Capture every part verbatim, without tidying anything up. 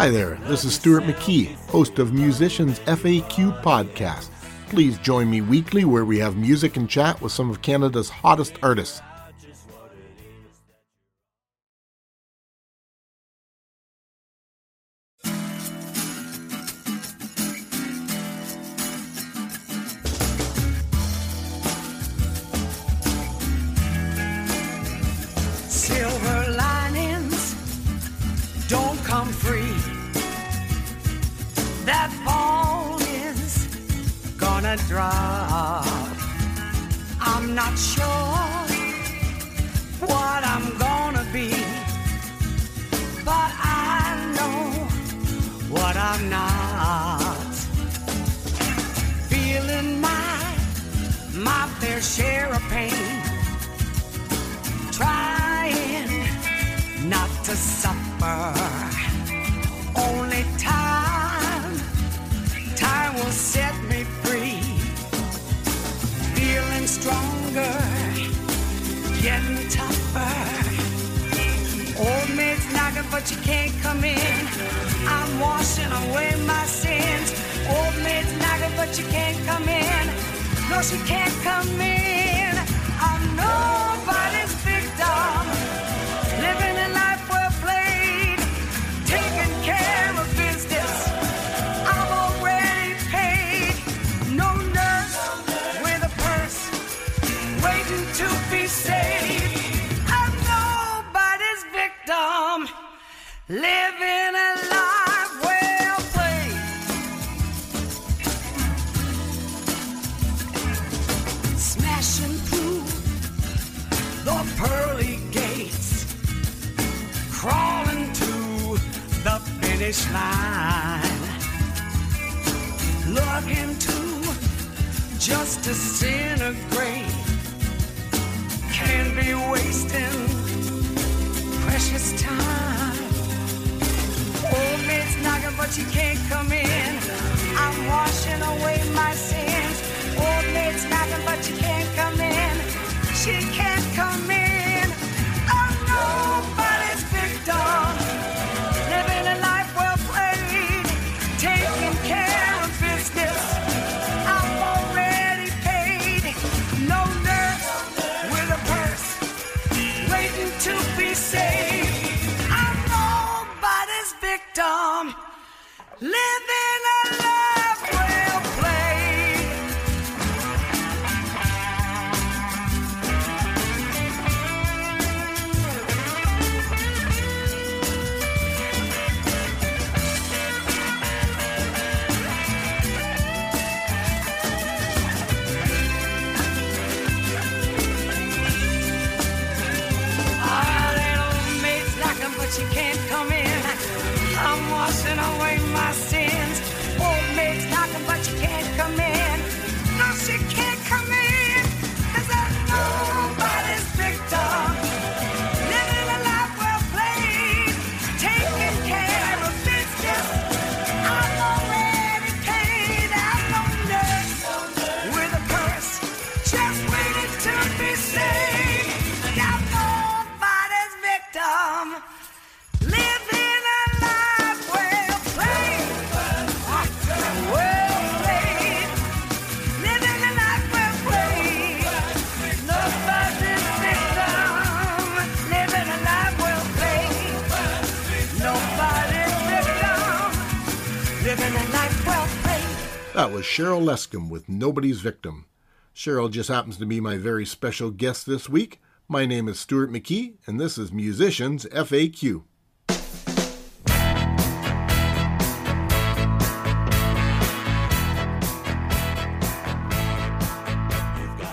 Hi there, this is Stuart McKee, host of Musicians F A Q podcast. Please join me weekly where we have music and chat with some of Canada's hottest artists. I'm not sure what I'm gonna be, but I know what I'm not. Feeling my, my fair share of pain, trying not to suffer. Only time, time will set me free. Feeling stronger, getting tougher. Old man's knocking, but you can't come in. I'm washing away my sins. Old man's knocking, but you can't come in. No, she can't come in. I'm nobody's victim, living a life well played, taking care of business. I'm already paid. No nurse with a purse waiting to be saved. I'm nobody's victim, living a life well played. Smashing through the pearly gates, crawling to the finish line, looking to just disintegrate. Can't be wasting precious time. Old man's knocking, but you can't come in. I'm washing away my sins. Old man's knocking, but you can't come in. She can't come in. I'm nobody's victim, living a life well played, taking care of business. I'm already paid. No nurse with a purse waiting to be saved. I'm nobody's victim, living a life well played. All that old maid's knocking, but she can't come in. I'm washing away my sins. Old maid's knocking, but she can't come in. No, she can't come in. 'Cause I'm nobody's victim, living a life well played, taking care of business. I'm already paid. I'm no nurse with a purse, just waiting to be saved. I'm nobody's victim, living a life well played, well played, living a life well played. Nobody's victim, living a life well played. Nobody's victim, living a life well played. That was Cheryl Lescombe with Nobody's Victim. Cheryl just happens to be my very special guest this week. My name is Stuart McKee, and this is Musicians F A Q.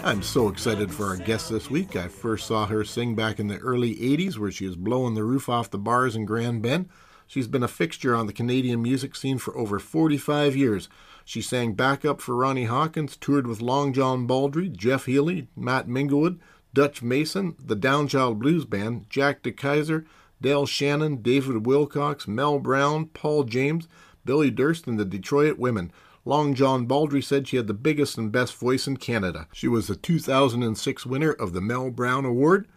I'm so excited for our guest this week. I first saw her sing back in the early eighties, where she was blowing the roof off the bars in Grand Bend. She's been a fixture on the Canadian music scene for over forty-five years. She sang backup for Ronnie Hawkins, toured with Long John Baldry, Jeff Healey, Matt Minglewood, Dutch Mason, the Downchild Blues Band, Jack de Keyser, Del Shannon, David Wilcox, Mel Brown, Paul James, Billy Durst, and the Detroit Women. Long John Baldry said she had the biggest and best voice in Canada. She was the two thousand six winner of the Mel Brown Award.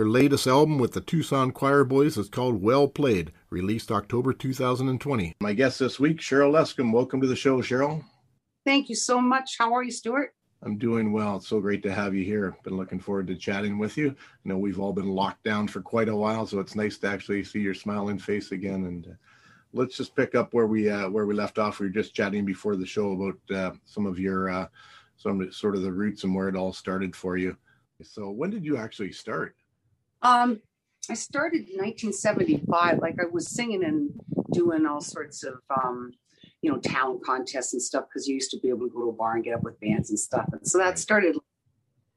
Her latest album with the Tucson Choir Boys is called Well Played, released October two thousand twenty. My guest this week, Cheryl Lescombe. Welcome to the show, Cheryl. Thank you so much. How are you, Stuart? I'm doing well. It's so great to have you here. Been looking forward to chatting with you. I know we've all been locked down for quite a while, so it's nice to actually see your smiling face again. And uh, let's just pick up where we uh, where we left off. We were just chatting before the show about uh, some of your uh, some sort of the roots and where it all started for you. So when did you actually start? Um, I started in nineteen seventy-five. Like I was singing and doing all sorts of. Um, you know, town contests and stuff, because you used to be able to go to a bar and get up with bands and stuff. And so that started,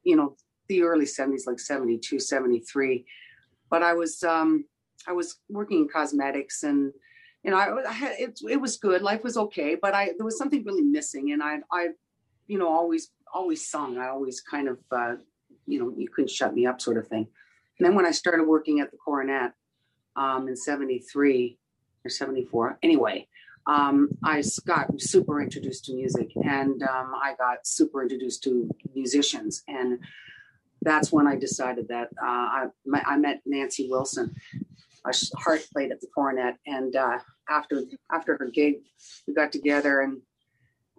you know, the early seventies, like seventy-two, seventy-three. But I was, um, I was working in cosmetics, and, you know, I, I had, it, it was good. Life was okay, but I, there was something really missing. And I, I, you know, always, always sung. I always kind of, uh, you know, you couldn't shut me up sort of thing. And then when I started working at the Coronet um, in seventy-three or seventy-four, anyway, Um, I got super introduced to music, and um, I got super introduced to musicians. And that's when I decided that uh, I, my, I met Nancy Wilson. Heart played at the Coronet. And uh, after after her gig, we got together, and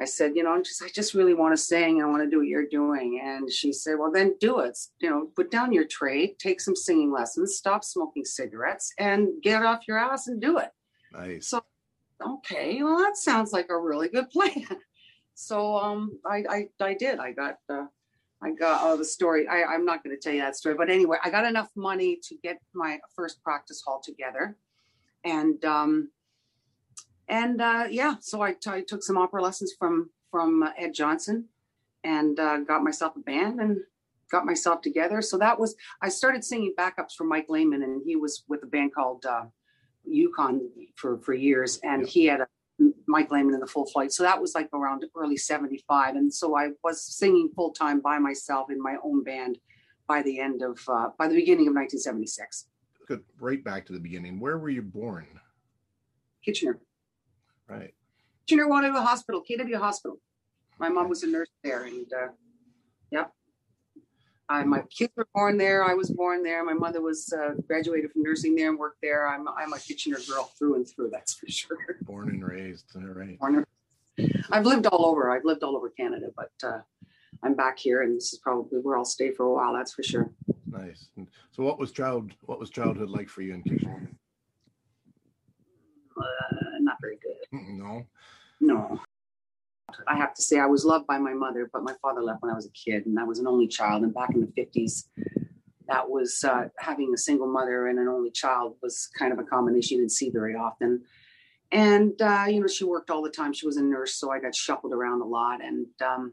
I said, you know, I'm just, I just really want to sing. I want to do what you're doing. And she said, well, then do it. You know, put down your trade, take some singing lessons, stop smoking cigarettes, and get off your ass and do it. Nice. So okay, well, that sounds like a really good plan. So um, I, I I did. I got uh, I got oh, the story. I, I'm not going to tell you that story, but anyway, I got enough money to get my first practice hall together, and um, and uh, yeah. So I, t- I took some opera lessons from from uh, Ed Johnson, and uh, got myself a band and got myself together. So that was I started singing backups for Mike Lehman, and he was with a band called. Uh, Yukon for for years, and yeah. He had a Mike Lehman in the Full Flight, so that was like around early seventy-five, and so I was singing full-time by myself in my own band by the end of uh by the beginning of nineteen seventy-six. Good. Right back to the beginning. Where were you born? Kitchener. Right. Kitchener, Waterloo Hospital, K W Hospital. My mom was a nurse there, and uh yep I, my kids were born there. I was born there. My mother was uh, graduated from nursing there and worked there. I'm I'm a Kitchener girl through and through. That's for sure. Born and raised. All right. Born and, I've lived all over. I've lived all over Canada, but uh, I'm back here, and this is probably where I'll stay for a while. That's for sure. Nice. So, what was child? What was childhood like for you in Kitchener? Uh, not very good. No. No. I have to say I was loved by my mother, but my father left when I was a kid, and I was an only child. And back in the fifties, that was uh, having a single mother and an only child was kind of a combination you didn't see very often. And, uh, you know, she worked all the time. She was a nurse, so I got shuffled around a lot. And, um,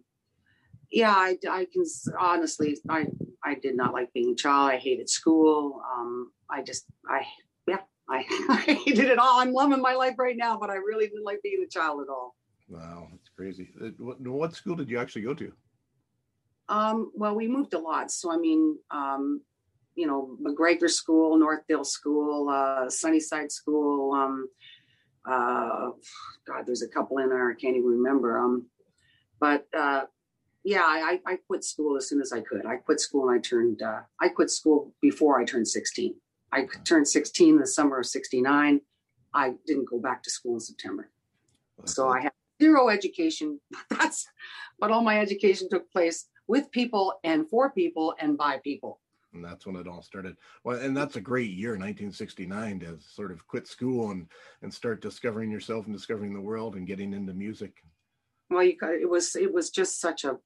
yeah, I, I can honestly, I, I did not like being a child. I hated school. Um, I just, I, yeah, I, I hated it all. I'm loving my life right now, but I really didn't like being a child at all. Wow, that's crazy. What, what school did you actually go to? Um, well, we moved a lot. So, I mean, um, you know, McGregor School, Northdale School, uh, Sunnyside School. Um, uh, God, there's a couple in there. I can't even remember. Um, but, uh, yeah, I, I quit school as soon as I could. I quit school and I turned, uh, I quit school before I turned sixteen. I turned sixteen the summer of sixty-nine. I didn't go back to school in September. Well, so cool. I had zero education, that's, but all my education took place with people and for people and by people. And that's when it all started. Well, and that's a great year, nineteen sixty-nine, to sort of quit school and, and start discovering yourself and discovering the world and getting into music. Well, you got, it was it was just such a,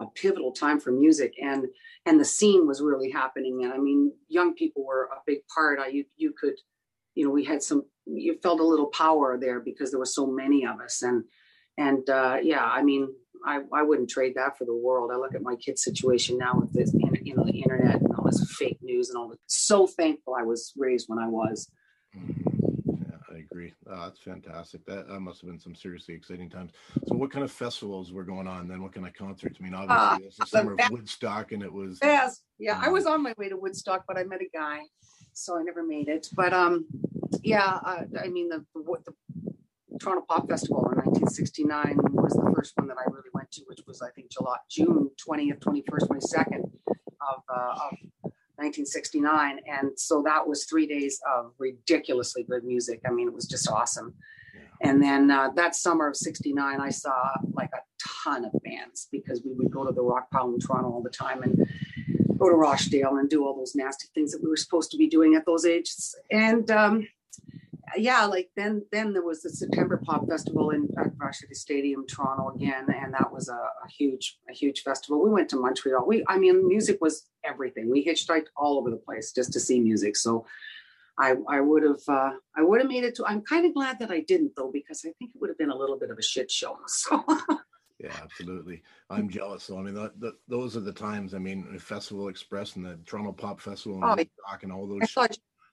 a pivotal time for music, and and the scene was really happening. And I mean, young people were a big part. I you you could, you know, we had some, you felt a little power there because there were so many of us. And And uh, yeah, I mean, I, I wouldn't trade that for the world. I look at my kid's situation now with this, you know, the internet and all this fake news and all this. So thankful I was raised when I was. Yeah, I agree. Oh, that's fantastic. That, that must have been some seriously exciting times. So, what kind of festivals were going on then? What kind of concerts? I mean, obviously, uh, it was the summer of Woodstock, and it was. Yes, yeah, um, I was on my way to Woodstock, but I met a guy, so I never made it. But um, yeah, uh, I mean the the. the Toronto Pop Festival in nineteen sixty-nine was the first one that I really went to, which was I think July, June twentieth, twenty-first, twenty-second of, uh, of nineteen sixty-nine. And so that was three days of ridiculously good music. I mean, it was just awesome. Yeah. And then uh, that summer of sixty-nine, I saw like a ton of bands, because we would go to the Rock Pile in Toronto all the time and go to Rochdale and do all those nasty things that we were supposed to be doing at those ages. And um, yeah, like then then there was the September Pop Festival in Varsity Stadium, Toronto again, and that was a, a huge, a huge festival. We went to Montreal. We, I mean, music was everything. We hitchhiked all over the place just to see music. So I I would have uh, I would have made it to. I'm kind of glad that I didn't though, because I think it would have been a little bit of a shit show. So. Yeah, absolutely. I'm jealous. So I mean, the, the, those are the times. I mean, Festival Express and the Toronto Pop Festival and, oh, Rock and all those. I saw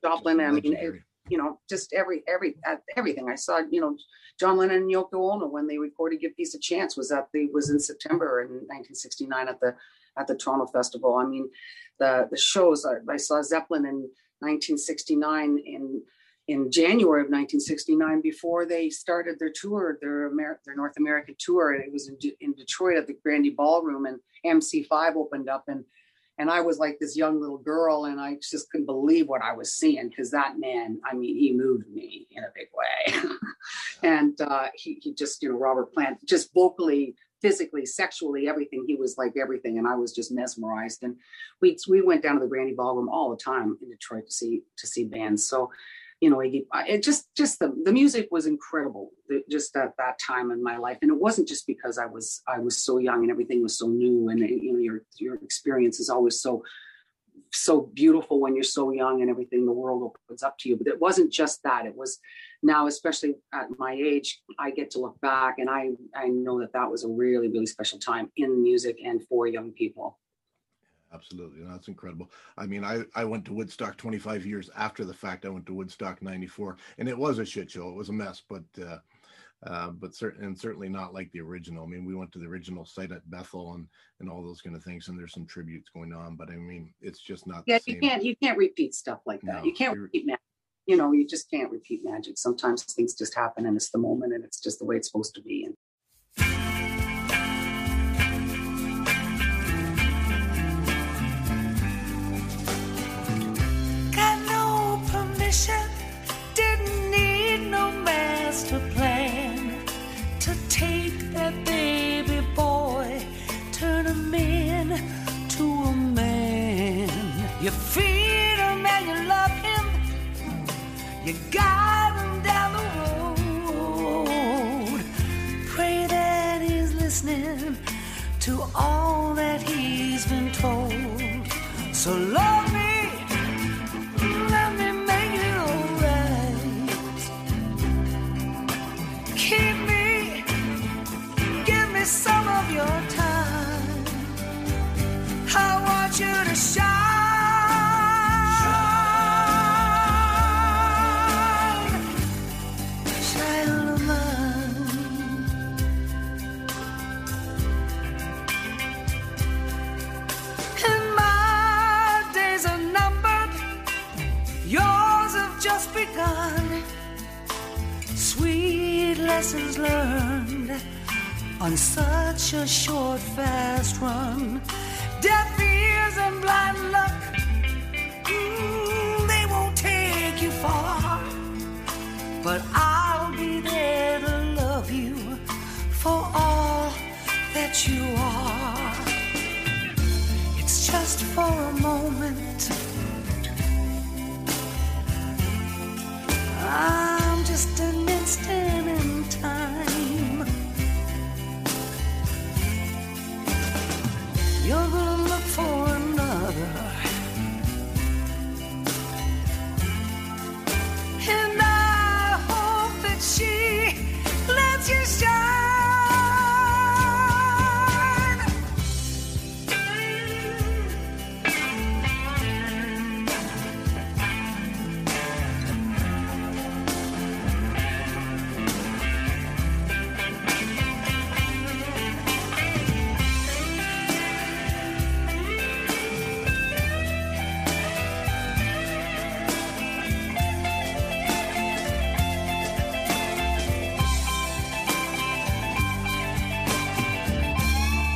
Joplin. I mean, it, you know, just every every everything. I saw, you know, John Lennon and Yoko Ono when they recorded "Give Peace a Chance." Was that the was in September in nineteen sixty-nine at the at the Toronto Festival. I mean, the the shows. I, I saw Zeppelin in nineteen sixty-nine in. in January of nineteen sixty-nine, before they started their tour, their Amer- their North America tour, and it was in, De- in Detroit at the Grandy Ballroom, and M C five opened up, and and I was like this young little girl, and I just couldn't believe what I was seeing, because that man, I mean, he moved me in a big way. And uh, he, he just, you know, Robert Plant, just vocally, physically, sexually, everything, he was like everything, and I was just mesmerized. And we we went down to the Grandy Ballroom all the time in Detroit to see to see bands. So, you know, it just, just the, the music was incredible just at that time in my life. And it wasn't just because I was, I was so young and everything was so new, and, you know, your, your experience is always so, so beautiful when you're so young and everything, the world opens up to you. But it wasn't just that. It was now, especially at my age, I get to look back, and I, I know that that was a really, really special time in music and for young people. Absolutely. No, that's incredible. I mean, I, I went to Woodstock twenty-five years after the fact. I went to Woodstock ninety-four, and it was a shit show. It was a mess, but uh, uh, but certain and certainly not like the original. I mean, we went to the original site at Bethel and and all those kind of things. And there's some tributes going on, but I mean, it's just not. Yeah, the same. you can't you can't repeat stuff like that. No, you can't repeat magic. You know, you just can't repeat magic. Sometimes things just happen, and it's the moment, and it's just the way it's supposed to be. And didn't need no master plan to take that baby boy, turn him in to a man. You feed him and you love him, you guide him down the road. Pray that he's listening to all that he's been told. So love me. Some of your time, I want you to shine, child of mine. And my days are numbered, yours have just begun. Sweet lessons learned on such a short, fast run. Deaf ears and blind luck, mm, they won't take you far, but I'll be there to love you for all that you are. It's just for a moment, I'm just an instant in time. You're gonna look for another, and I hope that she lets you shine.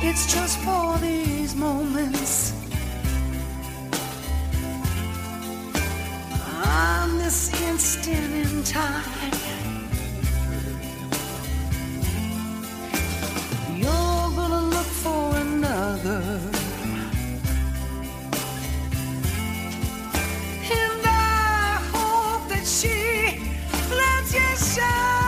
It's just for these moments, this instant in time. You're gonna look for another, and I hope that she lets you shine.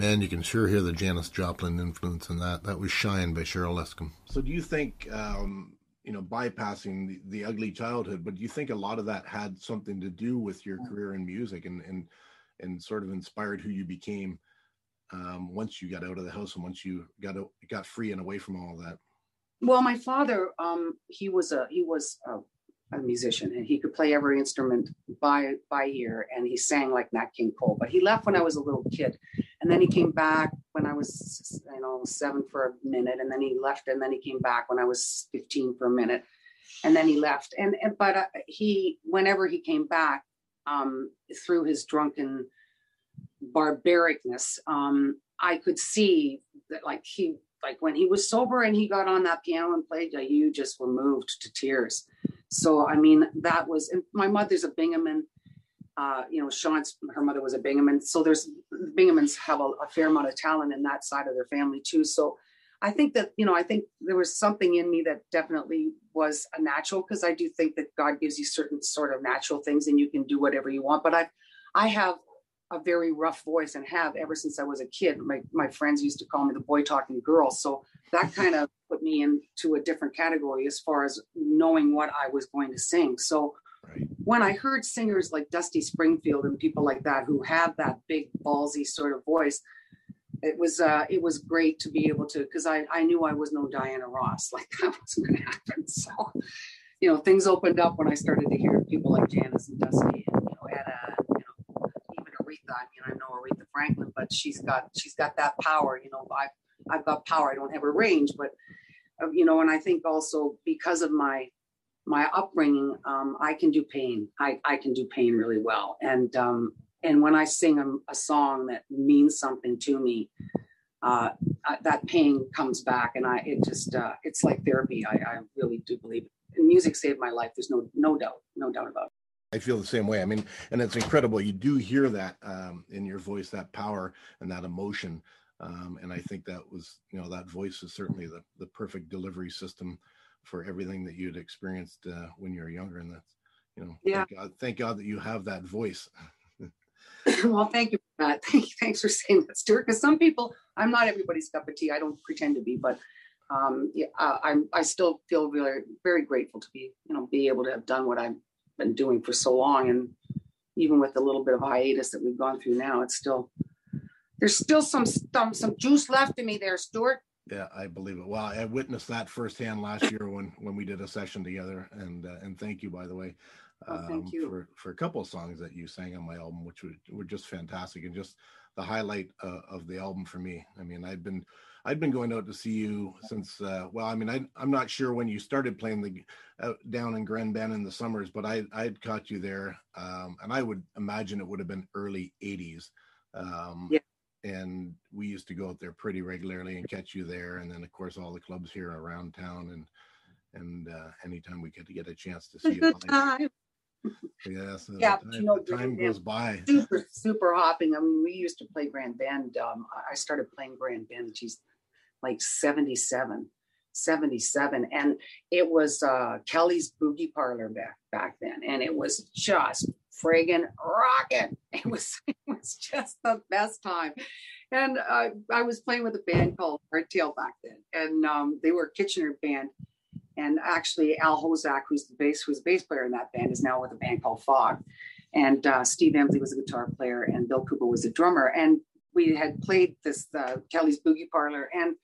And you can sure hear the Janis Joplin influence in that. That was Shine by Cheryl Lescombe. So do you think, um, you know, bypassing the, the ugly childhood, but do you think a lot of that had something to do with your career in music and and, and sort of inspired who you became um, once you got out of the house and once you got out, got free and away from all that? Well, my father, um, he was a he was a, a musician, and he could play every instrument by by ear, and he sang like Nat King Cole. But he left when I was a little kid. And then he came back when I was, you know, seven for a minute, and then he left, and then he came back when I was fifteen for a minute, and then he left. And, and but uh, he, whenever he came back, um, through his drunken barbaricness, um, I could see that, like he, like when he was sober and he got on that piano and played, like, you just were moved to tears. So I mean, that was, and my mother's a Bingaman. Uh, you know, Sean's, her mother was a Bingaman. So there's, Bingamans have a, a fair amount of talent in that side of their family too. So I think that, you know, I think there was something in me that definitely was a natural, because I do think that God gives you certain sort of natural things and you can do whatever you want. But I, I have a very rough voice, and have ever since I was a kid. My, my friends used to call me the boy talking girl. So that kind of put me into a different category as far as knowing what I was going to sing. So right. When I heard singers like Dusty Springfield and people like that who have that big ballsy sort of voice, it was uh, it was great to be able to, because I, I knew I was no Diana Ross. Like, that wasn't going to happen. So, you know, things opened up when I started to hear people like Janis and Dusty, and, you know, Anna, you know, even Aretha. I mean, I know Aretha Franklin, but she's got she's got that power. You know, I've I've got power. I don't have a range, but uh, you know, and I think also because of my my upbringing, um, I can do pain. I, I can do pain really well. And um, and when I sing a, a song that means something to me, uh, I, that pain comes back, and I it just uh, it's like therapy. I, I really do believe it. And music saved my life. There's no no doubt, no doubt about it. I feel the same way. I mean, and it's incredible. You do hear that um, in your voice, that power and that emotion. Um, and I think that was, you know, that voice is certainly the the perfect delivery system for everything that you'd experienced uh, when you were younger. And that's, you know, yeah. thank, God, thank God that you have that voice. Well, thank you for that. Thank you. Thanks for saying that, Stuart, because some people, I'm not everybody's cup of tea. I don't pretend to be, but um, yeah, I, I'm, I still feel very, very grateful to be, you know, be able to have done what I've been doing for so long. And even with the little bit of hiatus that we've gone through now, it's still, there's still some, some, some juice left in me there, Stuart. Yeah, I believe it. Well, I witnessed that firsthand last year when when we did a session together, and uh, and thank you, by the way, um, oh, thank you. for for a couple of songs that you sang on my album, which were, were just fantastic, and just the highlight uh, of the album for me. I mean, I've been I've been going out to see you since. Uh, well, I mean, I I'm not sure when you started playing the uh, down in Grand Bend in the summers, but I I'd caught you there, um, and I would imagine it would have been early eighties. Um, yeah. And we used to go out there pretty regularly and catch you there. And then, of course, all the clubs here around town, and and uh, anytime we get to get a chance to see you. Good time. Yeah, so yeah, the time, you know, the time goes by. Super, super hopping. I mean, we used to play Grand Bend. Um, I started playing Grand Bend, geez, like seventy-seven. And it was uh, Kelly's Boogie Parlor back, back then. And it was just friggin' rockin'. It was it was just the best time. And uh, I was playing with a band called Hardtail back then. And um, they were a Kitchener band. And actually Al Hozak, who's the bass, who's the bass player in that band, is now with a band called Fog. And uh, Steve Emsley was a guitar player, and Bill Kuba was a drummer. And we had played this uh, Kelly's Boogie Parlor, and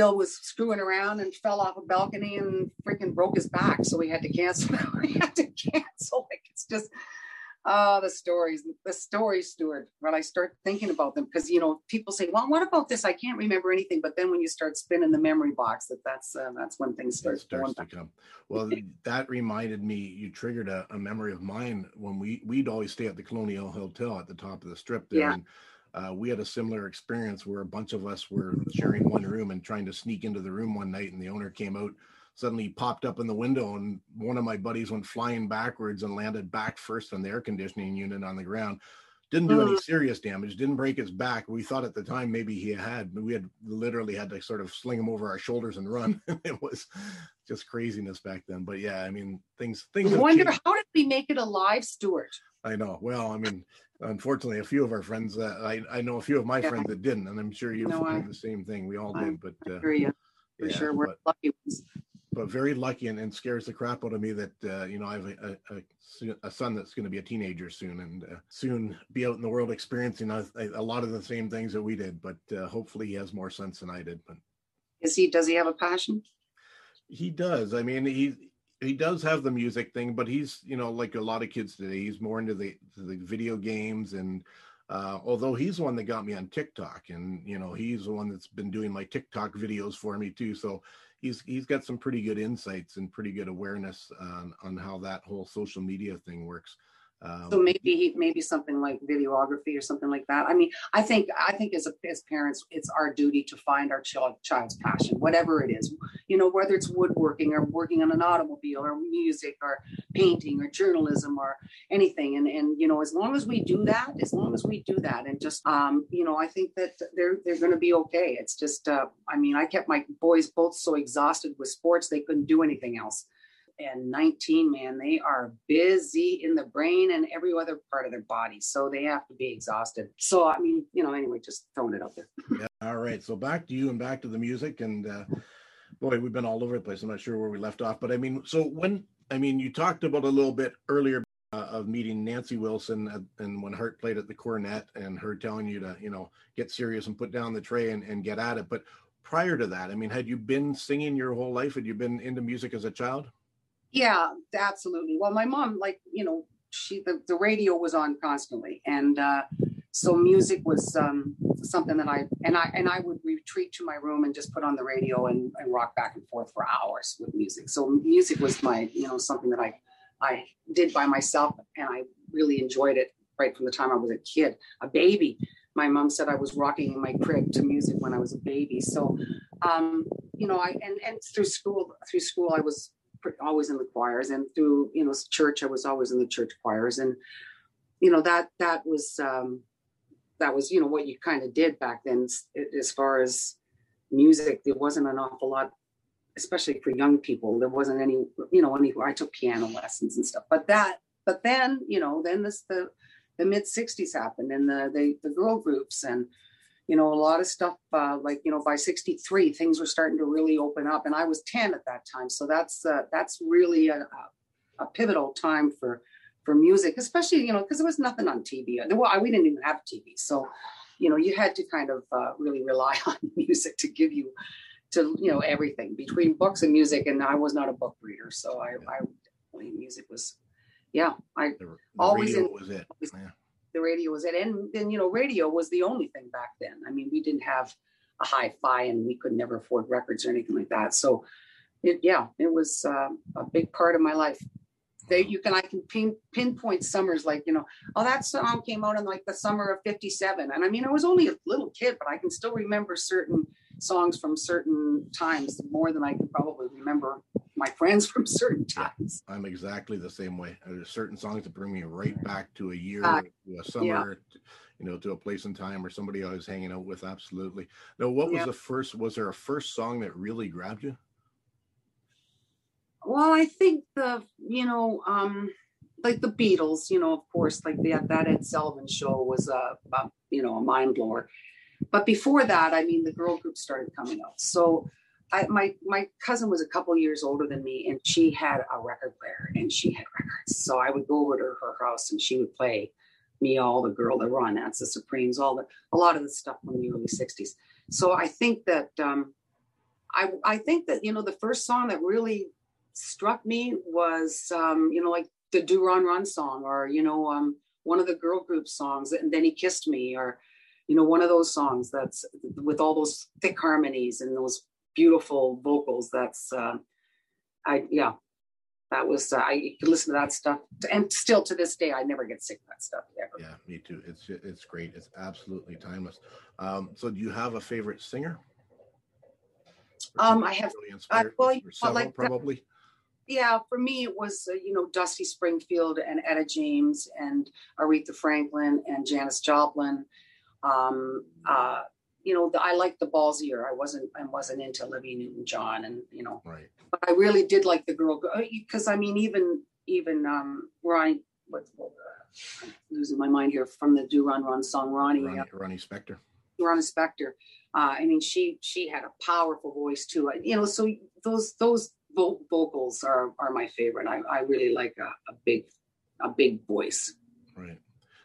Bill was screwing around and fell off a balcony and freaking broke his back. So we had to cancel. we had to cancel. Like, it's just, oh, the stories, the stories, Stuart, when I start thinking about them, because, you know, people say, well, what about this? I can't remember anything. But then when you start spinning the memory box, that that's, uh, that's when things start starts to come. Well, that reminded me, you triggered a, a memory of mine when we, we'd always stay at the Colonial Hotel at the top of the strip there. Yeah. And, Uh, we had a similar experience where a bunch of us were sharing one room and trying to sneak into the room one night, and the owner came out, suddenly popped up in the window, and one of my buddies went flying backwards and landed back first on the air conditioning unit on the ground. Didn't do any serious damage, didn't break his back. We thought at the time maybe he had, but we had literally had to sort of sling him over our shoulders and run. It was just craziness back then. But yeah, I mean, things, things. I wonder, changed. How did we make it alive, Stuart? I know. Well, I mean, unfortunately, a few of our friends, uh, I, I know a few of my yeah. friends that didn't, and I'm sure you no, did the same thing. We all I'm, did, but uh, for yeah, sure, we're but, lucky ones. But very lucky, and, and scares the crap out of me that, uh, you know, I have a, a, a son that's going to be a teenager soon, and uh, soon be out in the world experiencing a, a lot of the same things that we did, but uh, hopefully he has more sense than I did. But is he, does he have a passion? He does. I mean, he, he does have the music thing, but he's, you know, like a lot of kids today, he's more into the, the video games, and Uh, although he's the one that got me on TikTok, and, you know, he's the one that's been doing my TikTok videos for me too. So he's, he's got some pretty good insights and pretty good awareness on, on how that whole social media thing works. Um, so maybe, he, maybe something like videography or something like that. I mean, I think, I think as a, as parents, it's our duty to find our child, child's passion, whatever it is, you know, whether it's woodworking or working on an automobile or music or painting or journalism or anything. And, and, you know, as long as we do that, as long as we do that and just, um, you know, I think that they're, they're going to be okay. It's just, uh, I mean, I kept my boys both so exhausted with sports, they couldn't do anything else. And nineteen, man, they are busy in the brain and every other part of their body. So they have to be exhausted. So, I mean, you know, anyway, just throwing it out there. Yeah. All right. So back to you and back to the music. And uh, boy, we've been all over the place. I'm not sure where we left off. But I mean, so when, I mean, you talked about a little bit earlier uh, of meeting Nancy Wilson at, and when Heart played at the Coronet and her telling you to, you know, get serious and put down the tray and, and get at it. But prior to that, I mean, had you been singing your whole life? Had you been into music as a child? Yeah, absolutely. Well, my mom, like, you know, she, the, the radio was on constantly. And uh, so music was um, something that I, and I, and I would retreat to my room and just put on the radio and, and rock back and forth for hours with music. So music was my, you know, something that I, I did by myself, and I really enjoyed it right from the time I was a kid, a baby. My mom said I was rocking in my crib to music when I was a baby. So, um, you know, I, and, and through school, through school, I was always in the choirs, and through, you know, church, I was always in the church choirs. And, you know, that, that was, um, that was, you know, what you kind of did back then. As far as music, there wasn't an awful lot, especially for young people. There wasn't any, you know, any, I took piano lessons and stuff, but that, but then, you know, then this, the, the mid sixties happened, and the, the, the girl groups, and, you know, a lot of stuff, uh, like, you know, by sixty-three, things were starting to really open up. And I was ten at that time. So that's uh, that's really a, a pivotal time for for music, especially, you know, because there was nothing on T V. Well, we didn't even have T V. So, you know, you had to kind of uh, really rely on music to give you to, you know, everything between books and music. And I was not a book reader. So I, yeah. I definitely music was, yeah, I the, the always in, was it. Always, yeah. The radio was it. And then, you know, radio was the only thing back then. I mean, we didn't have a hi-fi, and we could never afford records or anything like that. So, it, yeah, it was uh, a big part of my life. They, you can, I can pin, pinpoint summers like, you know, oh, that song came out in like the summer of fifty-seven. And I mean, I was only a little kid, but I can still remember certain songs from certain times more than I can probably remember my friends from certain times. I'm exactly the same way. There's certain songs that bring me right back to a year, uh, to a summer, yeah. to, you know, to a place in time or somebody I was hanging out with. Absolutely. Now, what was yeah. the first, was there a first song that really grabbed you? Well, I think the, you know, um, like the Beatles, you know, of course, like the, that Ed Sullivan show was, a, a, you know, a mind blower. But before that, I mean, the girl group started coming out. So I, my my cousin was a couple years older than me, and she had a record player, and she had records. So I would go over to her house, and she would play me all the Girl, the Ronettes, the Supremes, all the a lot of the stuff from the early sixties. So I think that um, I, I think that, you know, the first song that really struck me was, um, you know, like the Do Run Run song, or, you know, um, one of the girl group songs, And Then He Kissed Me, or, you know, one of those songs that's with all those thick harmonies and those beautiful vocals. That's, uh, I, yeah, that was, uh, I could listen to that stuff. And still to this day, I never get sick of that stuff ever. Yeah, me too. It's, it's great. It's absolutely timeless. Um, so do you have a favorite singer? Um, I have, really uh, well, several, like, probably. Yeah, for me it was, uh, you know, Dusty Springfield and Etta James and Aretha Franklin and Janis Joplin. Um, uh, you know, the, I liked the ballsier. I wasn't, I wasn't into Olivia Newton-John, and you know, right. But I really did like the girl, because I mean, even even um, Ronnie, what, what, uh, I'm losing my mind here, from the Do Run Run song, Ronnie, Ronnie, uh, Ronnie Spector. Ronnie Spector. Uh, I mean, she she had a powerful voice too. You know, so those those vo- vocals are are my favorite. I, I really like a, a big a big voice. Right.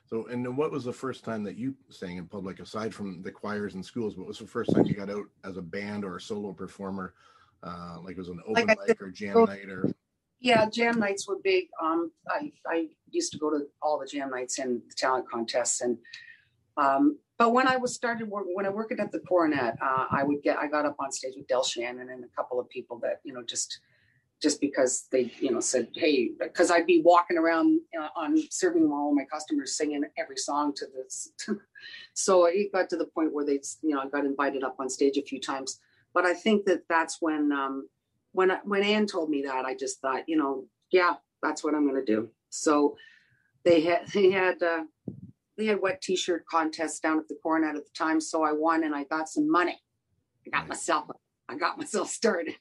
So, and then what was the first time that you sang in public, aside from the choirs and schools? What was the first time you got out as a band or a solo performer? Uh, like it was an open like mic or jam go, night or? Yeah, jam nights were big. Um, I I used to go to all the jam nights and the talent contests and. Um, But when I was started, when I worked at the Coronet, uh, I would get, I got up on stage with Del Shannon and a couple of people that, you know, just, just because they, you know, said, hey, because I'd be walking around uh, on serving all my customers, singing every song to this. So it got to the point where they, you know, I got invited up on stage a few times. But I think that that's when, um, when, I, when Ann told me that, I just thought, you know, yeah, that's what I'm going to do. So they had, they had, uh, They had wet t-shirt contests down at the Coronet at the time. So I won and I got some money. I got nice. myself, I got myself started.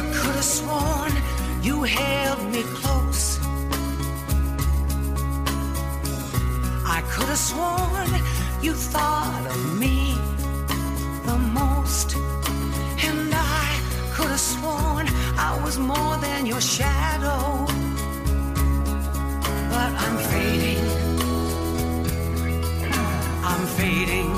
I could have sworn you held me close. I could have sworn you thought of me the most, and I could have sworn I was more than your shadow, but I'm fading, I'm fading,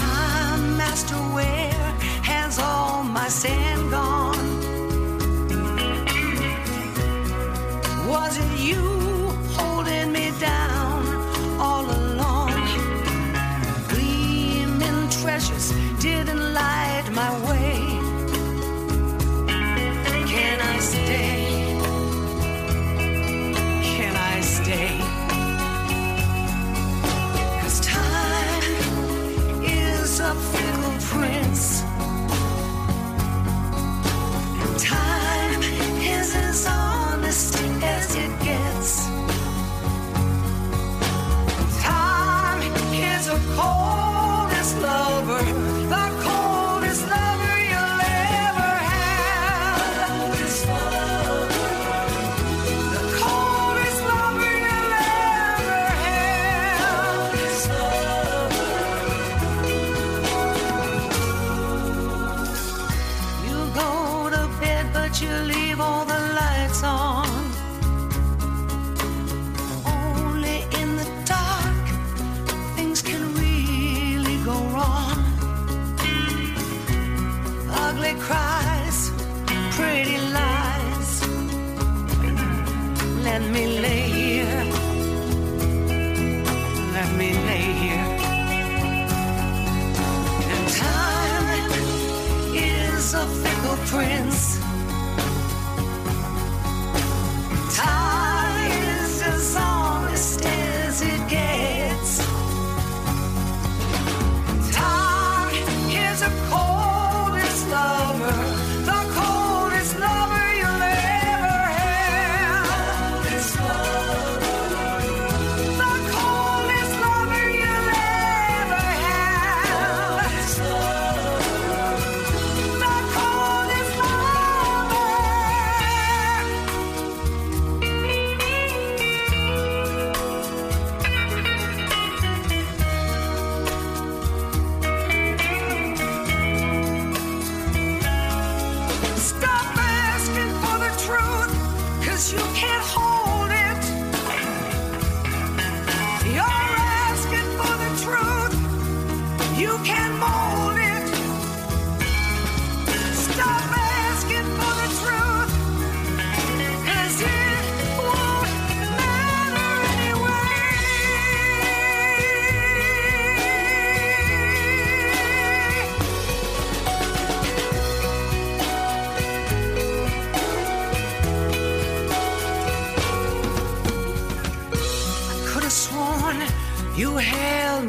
time master where has all my sin gone, was it you? Down all along, gleaming treasures didn't light my way. Can I stay? Can I stay? 'Cause time is a fickle prince, and time is as honest as it gets. The coldest lover, the coldest lover you'll ever have. The coldest lover you'll ever have. You go to bed, but you leave all the lights on. Cries, pretty lies. Let me lay here. Let me lay here. And time is a fickle prince. Time is as honest as it gets. Time is a cold.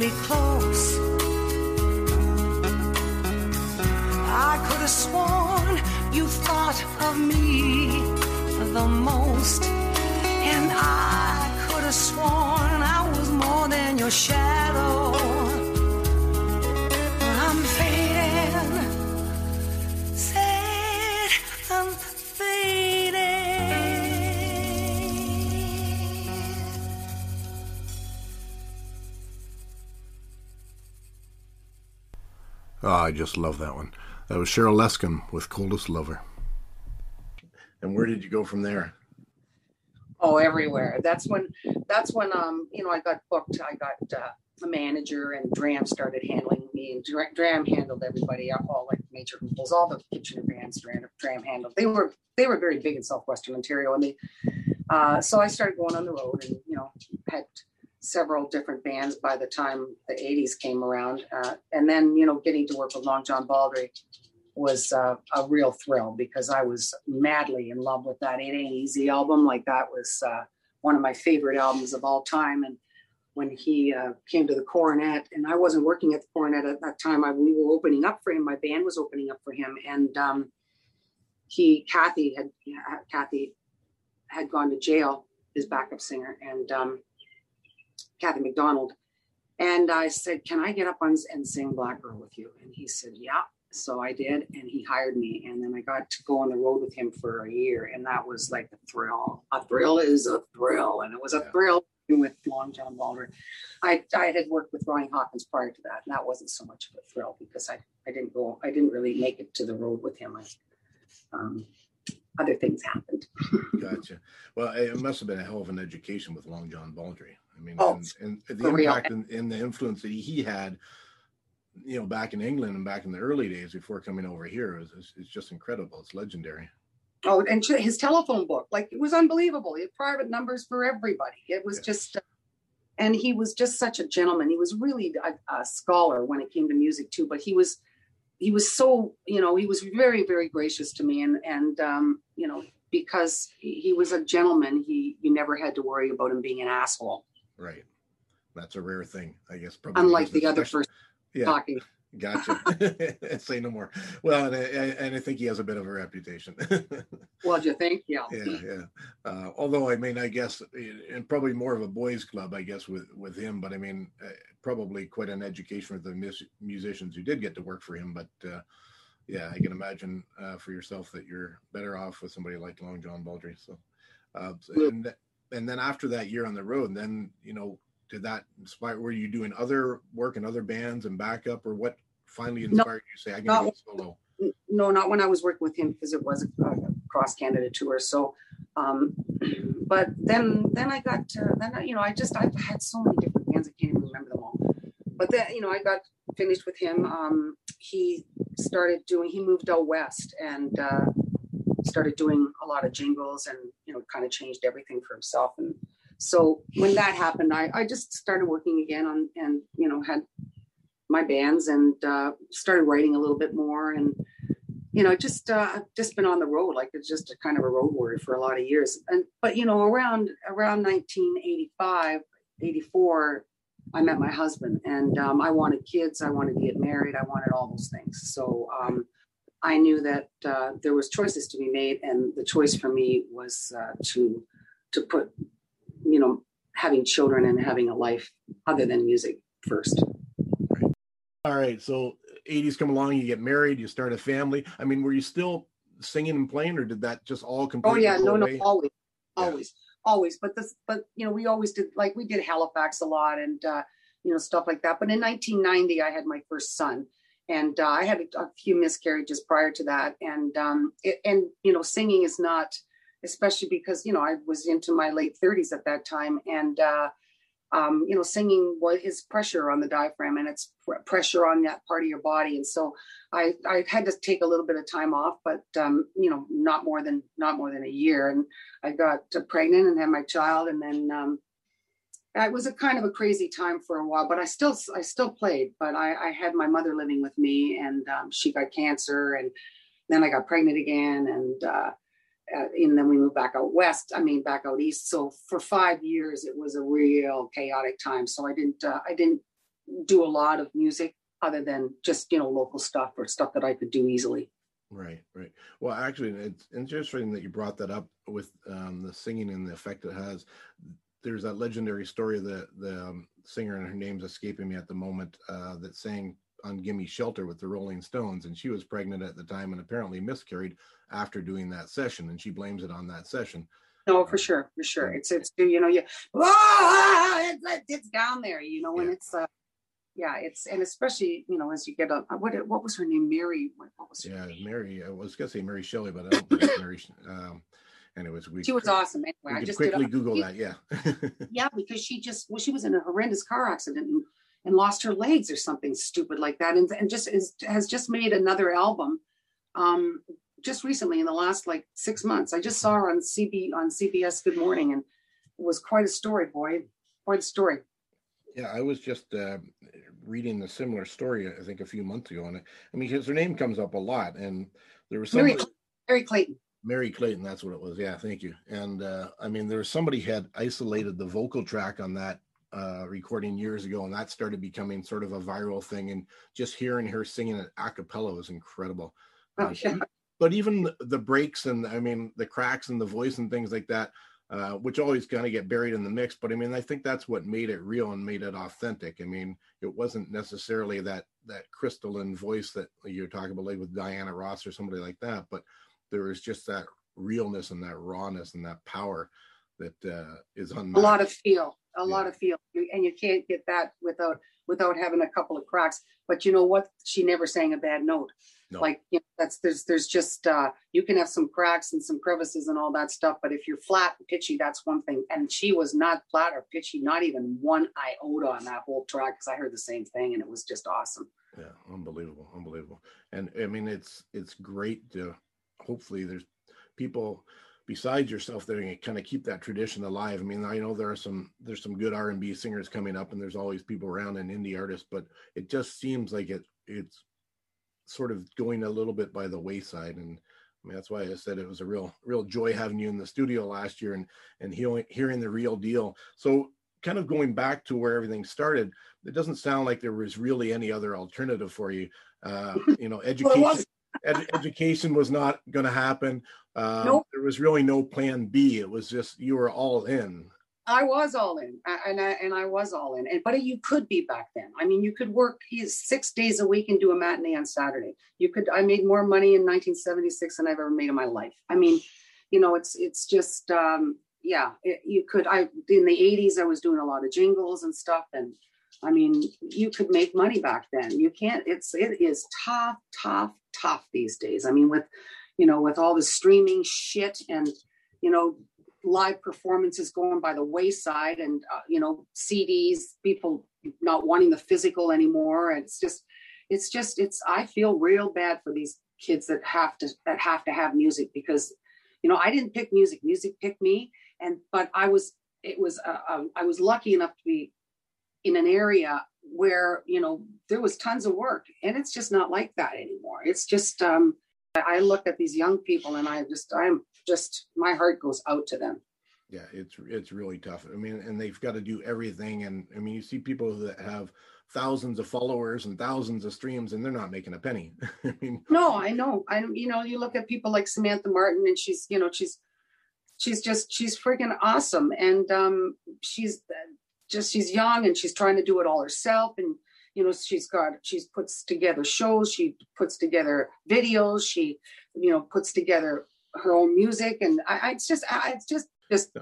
really close. I could have sworn you thought of me the most, and I could have sworn I was more than your shadow. I'm fading, said I'm fading. Oh, I just love that one. That was Cheryl Lescombe with Coldest Lover. And where did you go from there? Oh, everywhere. That's when, that's when, um, you know, I got booked. I got uh, a manager, and Dram started handling me. And Dram handled everybody, all like major labels, all the Kitchener bands. Dram handled. They were they were very big in Southwestern Ontario, and they. Uh, so I started going on the road, and you know, had several different bands by the time the eighties came around, uh, and then you know, getting to work with Long John Baldry was uh, a real thrill, because I was madly in love with that It Ain't Easy album. Like, that was uh, one of my favorite albums of all time. And when he uh, came to the Coronet, and I wasn't working at the Coronet at that time, I, we were opening up for him. My band was opening up for him. And um, he, Kathy had, Kathy had gone to jail, his backup singer, and um, Kathy McDonald. And I said, can I get up on and sing Black Girl with you? And he said, yeah. So I did, and he hired me, and then I got to go on the road with him for a year, and that was like a thrill. A thrill is a thrill, and it was a yeah. thrill with Long John Baldry. I I had worked with Ronnie Hawkins prior to that, and that wasn't so much of a thrill, because I, I didn't go, I didn't really make it to the road with him. I, um, other things happened. Gotcha. Well, it must have been a hell of an education with Long John Baldry. I mean, oh, and, and the impact and, and the influence that he had, you know, back in England and back in the early days before coming over here, it's, it's, it's just incredible. It's legendary. Oh, and his telephone book, like, it was unbelievable. He had private numbers for everybody. It was yeah. just, uh, and he was just such a gentleman. He was really a, a scholar when it came to music too, but he was, he was so, you know, he was very, very gracious to me. And, and, um, you know, because he, he was a gentleman, he, you never had to worry about him being an asshole. Right. That's a rare thing, I guess. Probably unlike the other person. Yeah, talking. Gotcha. Say no more. Well, and I, and I think he has a bit of a reputation. Well, do you think? Yeah. Yeah, yeah. Uh, although, I mean, I guess, and probably more of a boys' club, I guess, with, with him. But I mean, uh, probably quite an education for the mus- musicians who did get to work for him. But uh, yeah, I can imagine uh, for yourself that you're better off with somebody like Long John Baldry. So, uh, and and then after that year on the road, then you know. Did that inspire, were you doing other work in other bands and backup, or what finally inspired no, you to say, I can go solo? No, not when I was working with him, because it was a cross-Canada tour. So, um, but then then I got, to, then I, you know, I just, I've had so many different bands, I can't even remember them all. But then, you know, I got finished with him. Um, he started doing, he moved out west and uh, started doing a lot of jingles and, you know, kind of changed everything for himself. And so when that happened, I, I just started working again on, and, you know, had my bands and uh, started writing a little bit more. And, you know, just uh, just been on the road, like it's just a kind of a road warrior for a lot of years. And but, you know, around around nineteen eighty-five, eighty-four, I met my husband, and um, I wanted kids. I wanted to get married. I wanted all those things. So um, I knew that uh, there was choices to be made. And the choice for me was uh, to to put, you know, having children and having a life other than music first. Right. All right. So eighties come along, you get married, you start a family. I mean, were you still singing and playing, or did that just all completely? Oh yeah, no, away? no, always, always, yeah. always. But this, but you know, we always did, like we did Halifax a lot and, uh, you know, stuff like that. But in nineteen ninety, I had my first son, and uh, I had a, a few miscarriages prior to that. And, um, it, and, you know, singing is not, especially because, you know, I was into my late thirties at that time. And, uh, um, you know, singing was, is pressure on the diaphragm, and it's pr- pressure on that part of your body. And so I, I had to take a little bit of time off, but, um, you know, not more than not more than a year. And I got pregnant and had my child. And then um, it was a kind of a crazy time for a while, but I still I still played. But I, I had my mother living with me, and um, she got cancer. And then I got pregnant again. And uh Uh, and then we moved back out west, I mean, back out east. So for five years, it was a real chaotic time. So I didn't, uh, I didn't do a lot of music other than just, you know, local stuff or stuff that I could do easily. Right, right. Well, actually, it's interesting that you brought that up with um, the singing and the effect it has. There's that legendary story of the, the um, singer, and her name's escaping me at the moment, uh, that sang on Gimme Shelter with the Rolling Stones, and she was pregnant at the time and apparently miscarried after doing that session, and she blames it on that session. No, for sure, for sure. It's, it's you know, yeah, oh, it's, it's down there, you know, and yeah. it's, uh, yeah, it's, and especially, you know, as you get up, what what was her name? Mary, what, what was her yeah, name? Mary, I was going to say Mary Shelley, but I don't think it's Mary, um, anyways. We she was could, awesome, anyway. We I could just quickly did, Google she, that, yeah. Yeah, because she just, well, she was in a horrendous car accident and, and lost her legs or something stupid like that, and, and just is, has just made another album, um, just recently in the last like six months. I just saw her on C B on C B S Good Morning, and it was quite a story, boy, quite a story. Yeah, I was just uh, reading a similar story, I think, a few months ago, and I mean, because her name comes up a lot, and there was somebody, Mary, Mary Clayton. Mary Clayton, that's what it was. Yeah, thank you. And uh, I mean, there was somebody had isolated the vocal track on that uh, recording years ago, and that started becoming sort of a viral thing. And just hearing her singing it a cappella was incredible. Oh, uh, yeah. But even the breaks and, I mean, the cracks in the voice and things like that, uh, which always kind of get buried in the mix. But I mean, I think that's what made it real and made it authentic. I mean, it wasn't necessarily that that crystalline voice that you're talking about, like with Diana Ross or somebody like that. But there was just that realness and that rawness and that power that uh, is unmatched. A lot of feel, a yeah. lot of feel. And you can't get that without without having a couple of cracks. But you know what? She never sang a bad note. No. Like, you know, that's there's there's just uh you can have some cracks and some crevices and all that stuff, but if you're flat and pitchy, that's one thing. And she was not flat or pitchy, not even one iota on that whole track, because I heard the same thing and it was just awesome. Yeah, unbelievable, unbelievable. And I mean, it's it's great to hopefully there's people besides yourself that can kind of keep that tradition alive. I mean, I know there are some there's some good R and B singers coming up, and there's always people around and indie artists, but it just seems like it it's sort of going a little bit by the wayside. And I mean, that's why I said it was a real real joy having you in the studio last year and and hearing, hearing the real deal. So kind of going back to where everything started, it doesn't sound like there was really any other alternative for you. Uh, you know, education well, was. ed, education was not going to happen. Uh, nope. There was really no plan B. It was just, you were all in. I was all in, and I, and I was all in. And but you could be back then. I mean, you could work six days a week and do a matinee on Saturday. You could. I made more money in nineteen seventy-six than I've ever made in my life. I mean, you know, it's it's just um, yeah. It, you could. I in the eighties, I was doing a lot of jingles and stuff, and I mean, you could make money back then. You can't. It's it is tough, tough, tough these days. I mean, with you know, with all the streaming shit and you know. Live performances going by the wayside and, uh, you know, C Ds, people not wanting the physical anymore. And it's just, it's just, it's, I feel real bad for these kids that have to, that have to have music because, you know, I didn't pick music, music picked me. And, but I was, it was, uh, um, I was lucky enough to be in an area where, you know, there was tons of work, and it's just not like that anymore. It's just, um, I look at these young people and I just, I'm just, my heart goes out to them. Yeah, it's it's really tough. I mean, and they've got to do everything. And I mean, you see people that have thousands of followers and thousands of streams, and they're not making a penny. I mean, no, I know. I you know, you look at people like Samantha Martin, and she's, you know, she's, she's just, she's freaking awesome. And um, she's just, she's young and she's trying to do it all herself. And you know, she's got, she's puts together shows, she puts together videos, she, you know, puts together her own music. And I, I it's just, I, it's just, just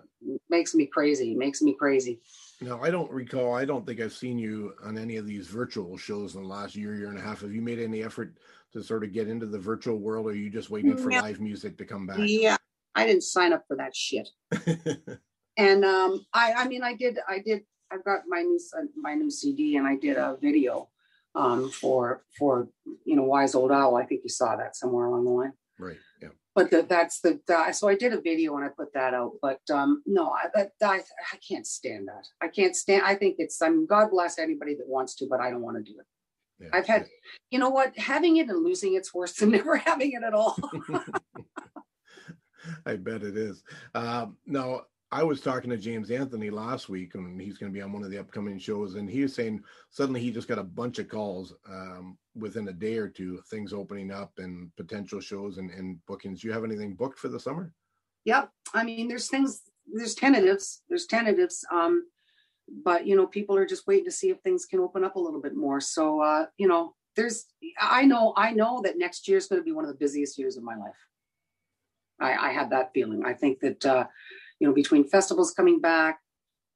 makes me crazy, makes me crazy. Now, I don't recall, I don't think I've seen you on any of these virtual shows in the last year, year and a half. Have you made any effort to sort of get into the virtual world, or are you just waiting for yeah. live music to come back? Yeah, I didn't sign up for that shit. and um, I, I mean, I did, I did. I've got my new my new C D, and I did a video um, for for you know Wise Old Owl. I think you saw that somewhere along the line, right? Yeah. But the, that's the, the so I did a video and I put that out. But um, no, I, that, I I can't stand that. I can't stand. I think it's. I mean, God bless anybody that wants to, but I don't want to do it. Yeah, I've had, yeah. you know what, having it and losing it's worse than never having it at all. I bet it is. Um, no. I was talking to James Anthony last week, and he's going to be on one of the upcoming shows, and he was saying suddenly he just got a bunch of calls um, within a day or two of things opening up and potential shows and, and bookings. Do you have anything booked for the summer? Yep. I mean, there's things, there's tentatives, there's tentatives, um, but, you know, people are just waiting to see if things can open up a little bit more. So, uh, you know, there's, I know, I know that next year is going to be one of the busiest years of my life. I, I have that feeling. I think that, uh, you know, between festivals coming back,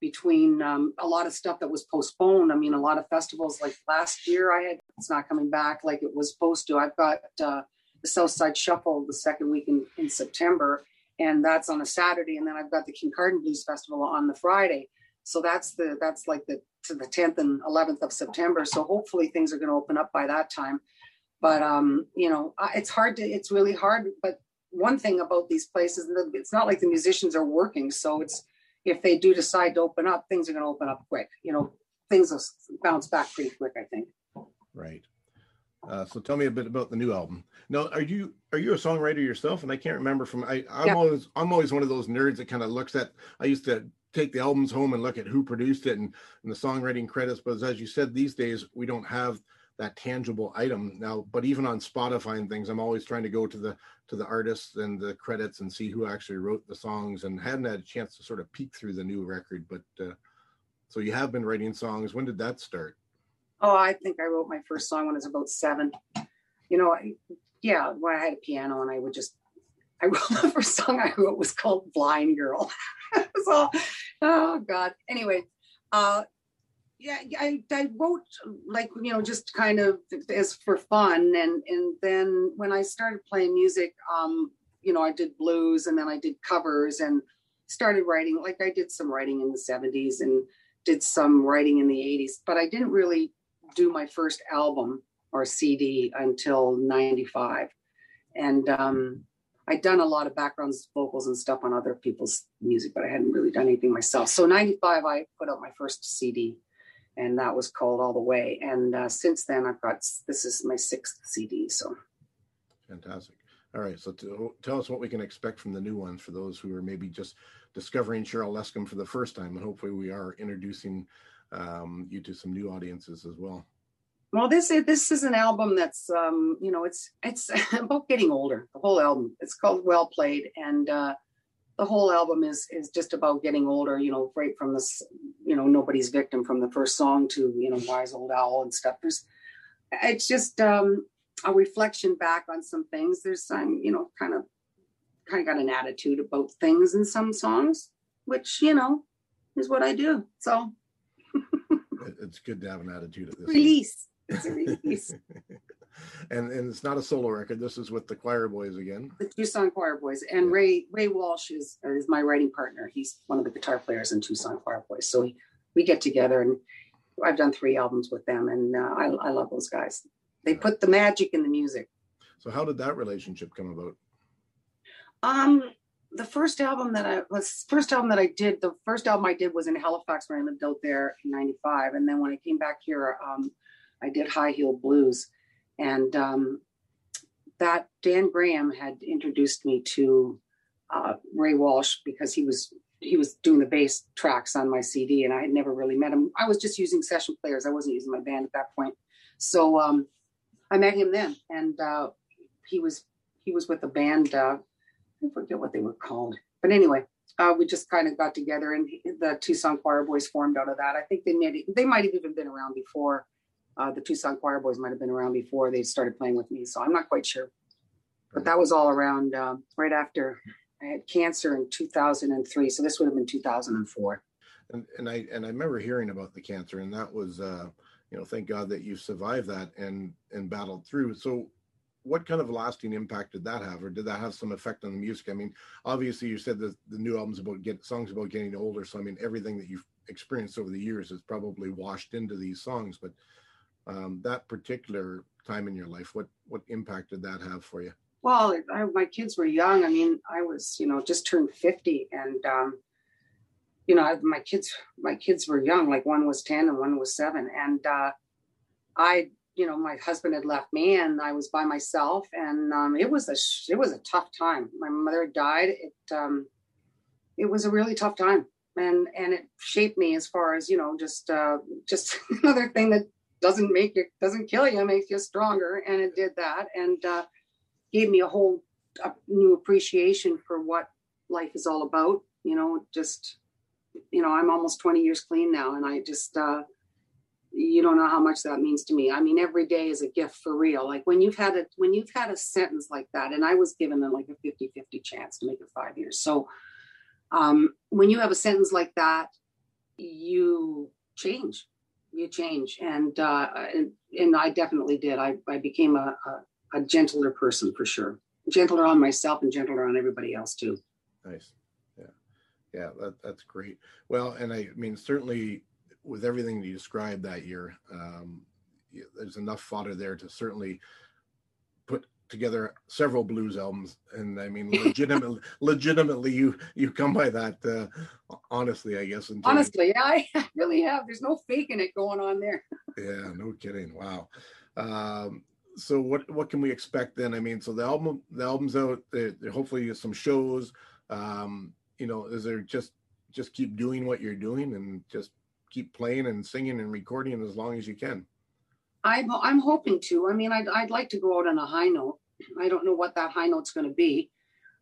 between um, a lot of stuff that was postponed. I mean, a lot of festivals like last year, I had, it's not coming back like it was supposed to. I've got uh, the Southside Shuffle the second week in, in September, and that's on a Saturday. And then I've got the Kincardine Blues Festival on the Friday. So that's the, that's like the, to the tenth and eleventh of September. So hopefully things are going to open up by that time. But, um, you know, it's hard to, it's really hard, but one thing about these places, it's not like the musicians are working. So it's, if they do decide to open up, things are going to open up quick. You know, things will bounce back pretty quick, I think. Right. Uh, so tell me a bit about the new album. Now, are you, are you a songwriter yourself? And I can't remember from, I, I'm yeah. always, I'm always one of those nerds that kind of looks at, I used to take the albums home and look at who produced it and, and the songwriting credits. But as you said, these days we don't have that tangible item now, but even on Spotify and things, I'm always trying to go to the to the artists and the credits and see who actually wrote the songs, and hadn't had a chance to sort of peek through the new record. But uh, so you have been writing songs. When did that start? Oh, I think I wrote my first song when I was about seven. You know, I, yeah, when I had a piano, and I would just, I wrote the first song I wrote was called Blind Girl. It was all, oh God. Anyway, uh, yeah, I, I wrote, like, you know, just kind of as for fun. And, and then when I started playing music, um, you know, I did blues, and then I did covers and started writing. Like, I did some writing in the seventies and did some writing in the eighties, but I didn't really do my first album or C D until ninety-five. And um, I'd done a lot of background vocals and stuff on other people's music, but I hadn't really done anything myself. So ninety-five, I put out my first C D. And that was called All the Way. And uh, since then, I've got, this is my sixth C D, so. Fantastic. All right, so to, tell us what we can expect from the new ones for those who are maybe just discovering Cheryl Lescombe for the first time. And hopefully we are introducing um, you to some new audiences as well. Well, this is, this is an album that's, um, you know, it's, it's about getting older, the whole album. It's called Well Played. And uh, the whole album is is just about getting older, you know, right from this, you know, Nobody's Victim, from the first song to, you know, Wise Old Owl and stuff. There's, it's just um, a reflection back on some things. There's some, you know, kind of, kind of got an attitude about things in some songs, which, you know, is what I do. So. It's good to have an attitude at this release. It's a release. And and it's not a solo record. This is with the Choir Boys again. The Tucson Choir Boys. And yeah. Ray Ray Walsh is is my writing partner. He's one of the guitar players in Tucson Choir Boys. So we, we get together, and I've done three albums with them, and uh, I I love those guys. They yeah. put the magic in the music. So how did that relationship come about? Um, the first album that I was first album that I did, the first album I did was in Halifax when I lived out there in ninety-five, and then when I came back here, um, I did High Heel Blues. And um, that Dan Graham had introduced me to uh, Ray Walsh, because he was he was doing the bass tracks on my C D, and I had never really met him. I was just using session players. I wasn't using my band at that point. So um, I met him then, and uh, he was he was with the band. Uh, I forget what they were called, but anyway, uh, we just kind of got together, and the Tucson Choir Boys formed out of that. I think they made it, they might have even been around before. Uh, the Tucson Choir Boys might have been around before they started playing with me, so I'm not quite sure. But that was all around uh, right after I had cancer in two thousand three, so this would have been two thousand four. And, and I and I remember hearing about the cancer, and that was, uh, you know, thank God that you survived that and and battled through. So, what kind of lasting impact did that have, or did that have some effect on the music? I mean, obviously, you said that the new album's about get songs about getting older, so I mean, everything that you've experienced over the years is probably washed into these songs, but. Um, that particular time in your life, what what impact did that have for you? Well, I, my kids were young. I mean, I was, you know, just turned fifty, and um, you know, I, my kids my kids were young. Like, one was ten and one was seven. And uh, I, you know, my husband had left me, and I was by myself, and um, it was a it was a tough time. My mother died. It um, it was a really tough time, and and it shaped me as far as, you know, just uh, just another thing that doesn't make you, doesn't kill you, makes you stronger, and it did that, and uh, gave me a whole a new appreciation for what life is all about. You know, just, you know, I'm almost twenty years clean now, and I just, uh, you don't know how much that means to me. I mean, every day is a gift, for real. Like when you've had a, when you've had a sentence like that, and I was given a, like a fifty fifty chance to make it five years. So um, when you have a sentence like that, you change, you change. And, uh, and, and I definitely did. I, I became a, a, a gentler person, for sure. Gentler on myself and gentler on everybody else too. Nice. Yeah. Yeah. That, that's great. Well, and I mean, certainly, with everything you described that year, um, there's enough fodder there to certainly put together several blues albums. And I mean, legitimately, legitimately, you you come by that uh, honestly, I guess. Honestly, yeah, I really have. There's no faking it going on there. Yeah, no kidding. Wow. Um, so what what can we expect then? I mean, so the album the album's out. There, there hopefully some shows. Um, you know, is there just just keep doing what you're doing and just keep playing and singing and recording as long as you can? I'm, I'm hoping to. I mean, I'd, I'd like to go out on a high note. I don't know what that high note's going to be.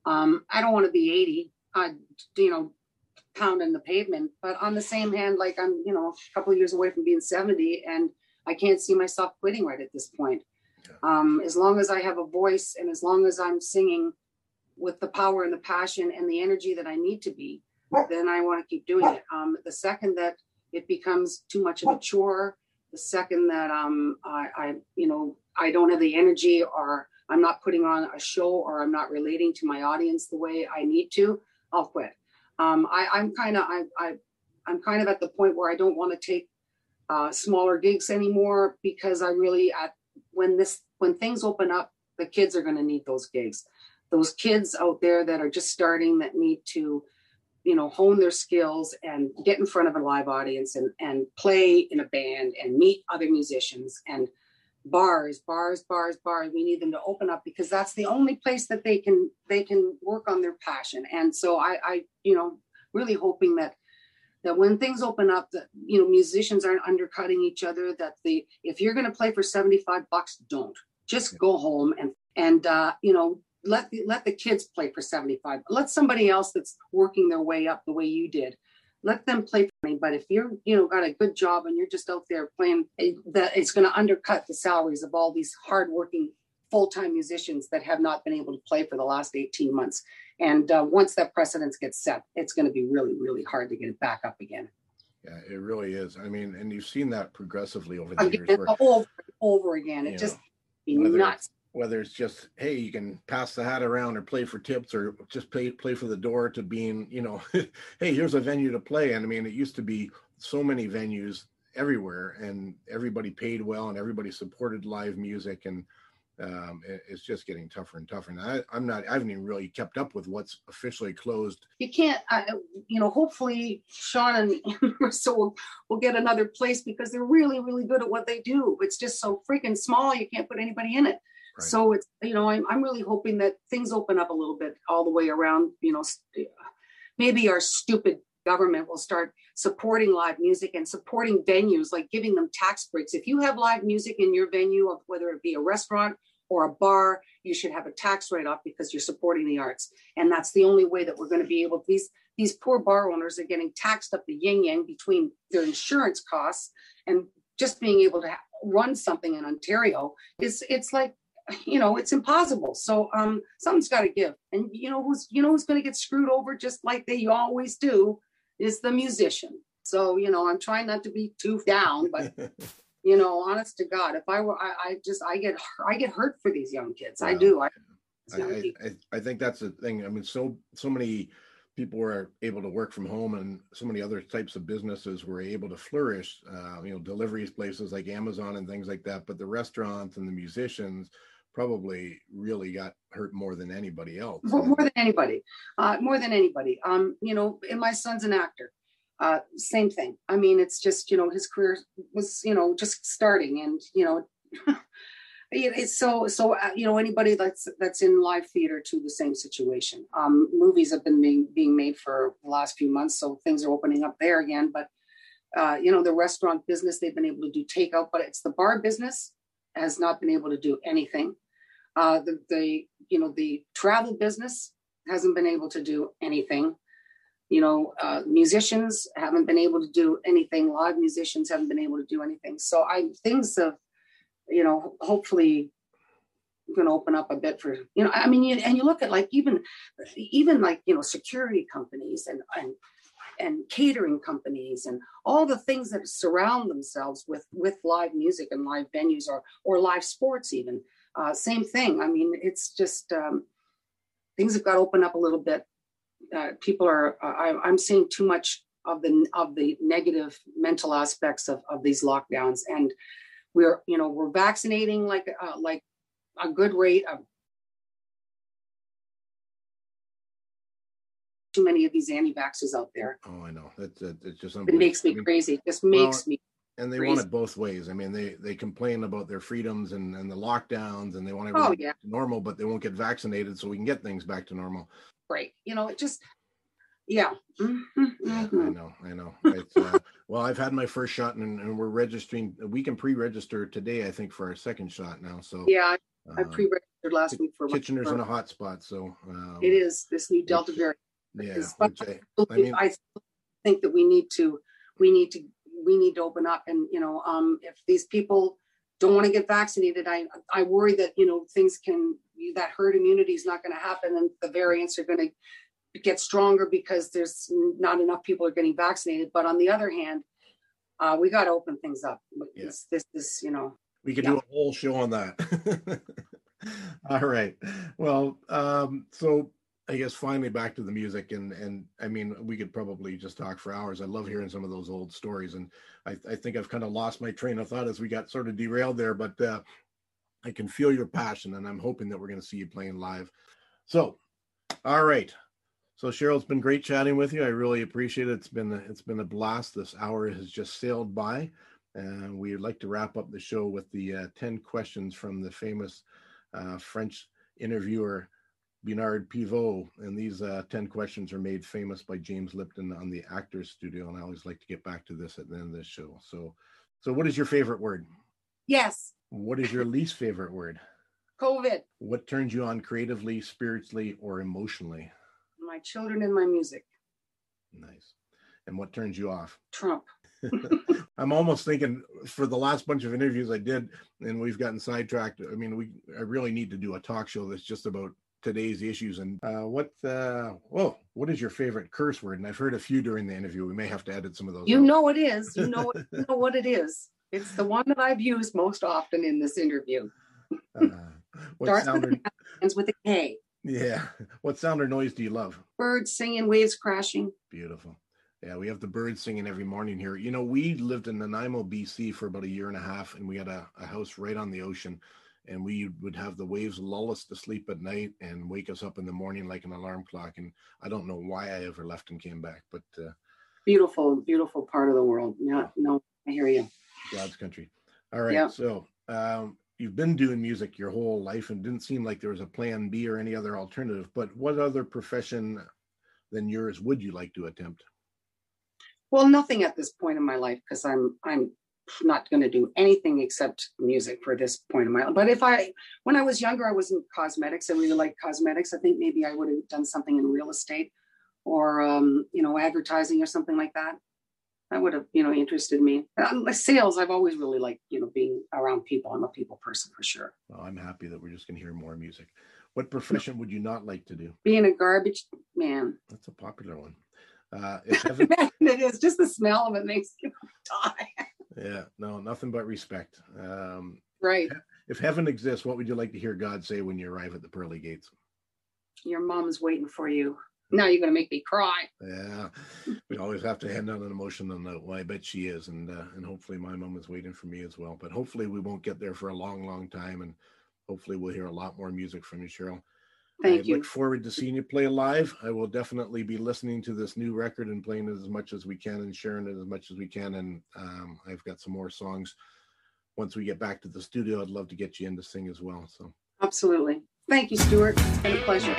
Um, I don't want to be eighty, I, you know, pounding the pavement. But on the same hand, like I'm, you know, a couple of years away from being seventy, and I can't see myself quitting right at this point. Yeah. Um, as long as I have a voice and as long as I'm singing with the power and the passion and the energy that I need to be, then I want to keep doing it. Um, the second that it becomes too much of a chore, the second that um, I, I, you know, I don't have the energy, or I'm not putting on a show, or I'm not relating to my audience the way I need to, I'll quit. Um, I, I'm kind of, I, I, I'm kind of at the point where I don't want to take uh, smaller gigs anymore, because I really, at when this, when things open up, the kids are going to need those gigs. Those kids out there that are just starting, that need to, you know, hone their skills and get in front of a live audience and, and play in a band and meet other musicians and bars, bars, bars, bars. We need them to open up, because that's the only place that they can, they can work on their passion. And so I, I, you know, really hoping that, that when things open up, that, you know, musicians aren't undercutting each other, that the, if you're going to play for seventy-five bucks, don't just go home and, and, uh, you know, Let the, let the kids play for seventy-five. Let somebody else that's working their way up the way you did, let them play for me. But if you're, you know, got a good job and you're just out there playing, it, that it's going to undercut the salaries of all these hardworking full-time musicians that have not been able to play for the last eighteen months. And uh, once that precedence gets set, it's going to be really, really hard to get it back up again. Yeah, it really is. I mean, and you've seen that progressively over the years. Where, over, over again. It just be nuts. Whether it's just, hey, you can pass the hat around or play for tips, or just play play for the door, to being, you know, hey, here's a venue to play. And I mean, it used to be so many venues everywhere, and everybody paid well and everybody supported live music. And um, it, it's just getting tougher and tougher. And I, I'm not, I haven't even really kept up with what's officially closed. You can't, I, you know, hopefully Sean and so will, will get another place, because they're really, really good at what they do. It's just so freaking small, you can't put anybody in it. Right. So it's, you know, I'm, I'm really hoping that things open up a little bit all the way around. You know, st- maybe our stupid government will start supporting live music and supporting venues, like giving them tax breaks. If you have live music in your venue, whether it be a restaurant or a bar, you should have a tax write-off, because you're supporting the arts. And that's the only way that we're going to be able to, these, these poor bar owners are getting taxed up the yin-yang between their insurance costs and just being able to ha- run something in Ontario. Is it's like, you know, it's impossible. So um, something's got to give. And you know who's, you know who's going to get screwed over, just like they always do, is the musician. So, you know, I'm trying not to be too down, but you know, honest to God, if I were, I, I just, I get, I get hurt for these young kids. Wow. I do. I, I, I, I think that's the thing. I mean, so, so many people were able to work from home, and so many other types of businesses were able to flourish, uh, you know, deliveries, places like Amazon and things like that. But the restaurants and the musicians probably really got hurt more than anybody else. More, more than anybody, uh, more than anybody. Um, you know, and my son's an actor, uh, same thing. I mean, it's just, you know, his career was, you know, just starting, and, you know, It's so, so uh, you know, anybody that's that's in live theater too, the same situation. Um, movies have been being, being made for the last few months, so things are opening up there again. But, uh, you know, the restaurant business, they've been able to do takeout, but it's the bar business has not been able to do anything. Uh, the, the, you know, the travel business hasn't been able to do anything. You know, uh, musicians haven't been able to do anything. Live musicians haven't been able to do anything. So I things have, you know, hopefully going to open up a bit for, you know, I mean, you, and you look at like even, even like, you know, security companies and, and, and catering companies and all the things that surround themselves with, with live music and live venues or, or live sports even. Uh, same thing. I mean, it's just, um, things have got to open up a little bit. Uh, people are, uh, I, I'm seeing too much of the, of the negative mental aspects of, of these lockdowns. And we're, you know, we're vaccinating like, uh, like a good rate of too many of these anti-vaxxers out there. Oh, I know. That, that, that just it makes me I mean, crazy. It just makes well, me And they crazy. want it both ways. I mean, they, they complain about their freedoms and, and the lockdowns, and they want everything oh, yeah. back to normal, but they won't get vaccinated so we can get things back to normal. Right. You know, it just, yeah. Mm-hmm. yeah I know. I know. It's, uh, well, I've had my first shot, and, and we're registering. We can pre-register today, I think, for our second shot now. So yeah, I, I pre-registered last uh, week for Kitchener's in a hot spot. So um, it is this new Delta which, variant. Yeah. Which I, I, mean, I think that we need to, we need to, we need to open up. And, you know, um, if these people don't want to get vaccinated, I, I worry that, you know, things can, that herd immunity is not going to happen, and the variants are going to get stronger because there's not enough people are getting vaccinated. But on the other hand, uh, we got to open things up. Yeah. This, this, this, you know, we could yeah. do a whole show on that. All right. Well, um, so I guess finally back to the music, and and I mean, we could probably just talk for hours. I love hearing some of those old stories, and I, I think I've kind of lost my train of thought as we got sort of derailed there, but uh, I can feel your passion, and I'm hoping that we're going to see you playing live. So, all right. So Cheryl, it's been great chatting with you. I really appreciate it. It's been a, it's been a blast. This hour has just sailed by, and we'd like to wrap up the show with the uh, ten questions from the famous uh, French interviewer Bernard Pivot. And these uh, ten questions are made famous by James Lipton on the Actors Studio. And I always like to get back to this at the end of this show. So, so what is your favorite word? Yes. What is your least favorite word? COVID. What turns you on creatively, spiritually, or emotionally? My children and my music. Nice. And what turns you off? Trump. I'm almost thinking for the last bunch of interviews I did, and we've gotten sidetracked. I mean, we I really need to do a talk show that's just about today's issues. And uh, what, uh, whoa, what is your favorite curse word? And I've heard a few during the interview. We may have to edit some of those. You out. know it is. You know, it, you know what it is. It's the one that I've used most often in this interview. uh, what Starts sound with or, ends with a K. Yeah. What sound or noise do you love? Birds singing, waves crashing. Beautiful. Yeah, we have the birds singing every morning here. You know, we lived in Nanaimo, B C for about a year and a half, and we had a, a house right on the ocean, and we would have the waves lull us to sleep at night and wake us up in the morning like an alarm clock. And I don't know why I ever left and came back, but uh, beautiful, beautiful part of the world. Yeah, no, I hear you. God's country. All right. Yep. So um, you've been doing music your whole life, and didn't seem like there was a plan B or any other alternative, but what other profession than yours would you like to attempt? Well, nothing at this point in my life, because I'm I'm not going to do anything except music for this point in my life. But if I, when I was younger, I was in cosmetics. I really liked cosmetics. I think maybe I would have done something in real estate or, um, you know, advertising or something like that. That would have, you know, interested me. Uh, sales, I've always really liked, you know, being around people. I'm a people person for sure. Well, I'm happy that we're just going to hear more music. What profession would you not like to do? Being a garbage man. That's a popular one. Uh, if heaven... It is. Just the smell of it makes you die. Yeah. No, nothing but respect. Um, right. If heaven exists, what would you like to hear God say when you arrive at the pearly gates? Your mom is waiting for you. Now you're going to make me cry. Yeah. We always have to hand out an emotion on that. Well, I bet she is. And uh, and hopefully my mom is waiting for me as well. But hopefully we won't get there for a long, long time. And hopefully we'll hear a lot more music from you, Cheryl. Thank I you. I look forward to seeing you play live. I will definitely be listening to this new record and playing it as much as we can and sharing it as much as we can. And um, I've got some more songs once we get back to the studio, I'd love to get you in to sing as well. So absolutely. Thank you, Stuart. It's been a pleasure.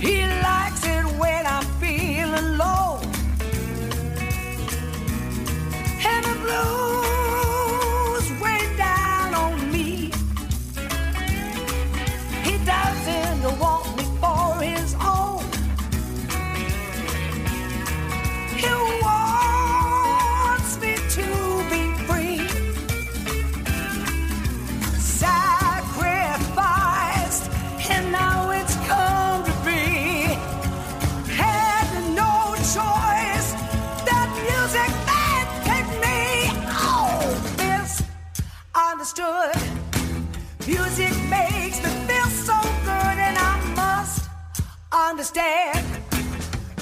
He likes it when I'm feeling low, and the blues way down on me. He doesn't want me for his own. He wants me to be free, sacrificed, and now it's come. Understood. Music makes me feel so good, and I must understand.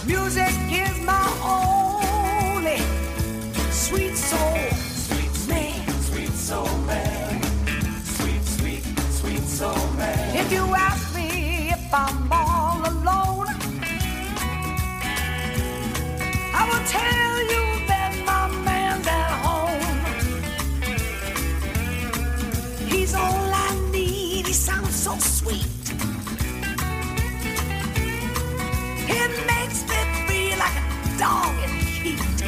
Music is my only sweet soul, sweet, man. Sweet soul man, sweet, sweet, sweet soul man. If you ask me if I'm all alone, I will tell you that my man's at home. He's all I need. He sounds so sweet. It makes me feel like a dog in heat.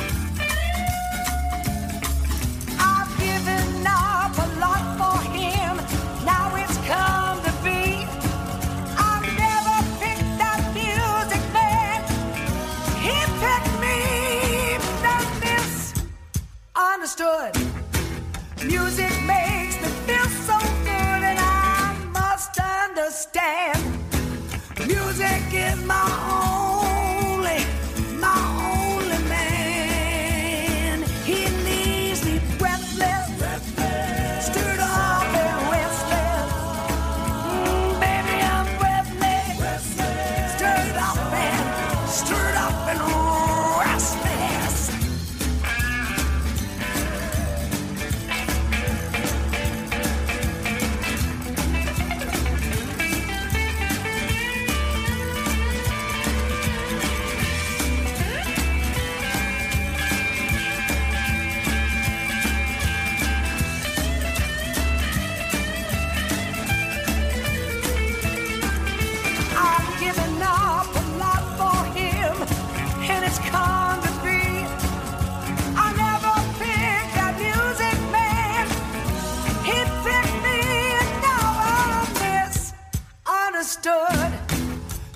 I've given up a lot for him. Now it's come to be. I never picked that music man. He picked me. Not misunderstood. Music makes me feel so good, and I must understand. Music is my only, my only man. He leaves me breathless, breathless. Stirred up and restless. Mm, baby, I'm breathless, restless. Stirred up and, stirred up and restless.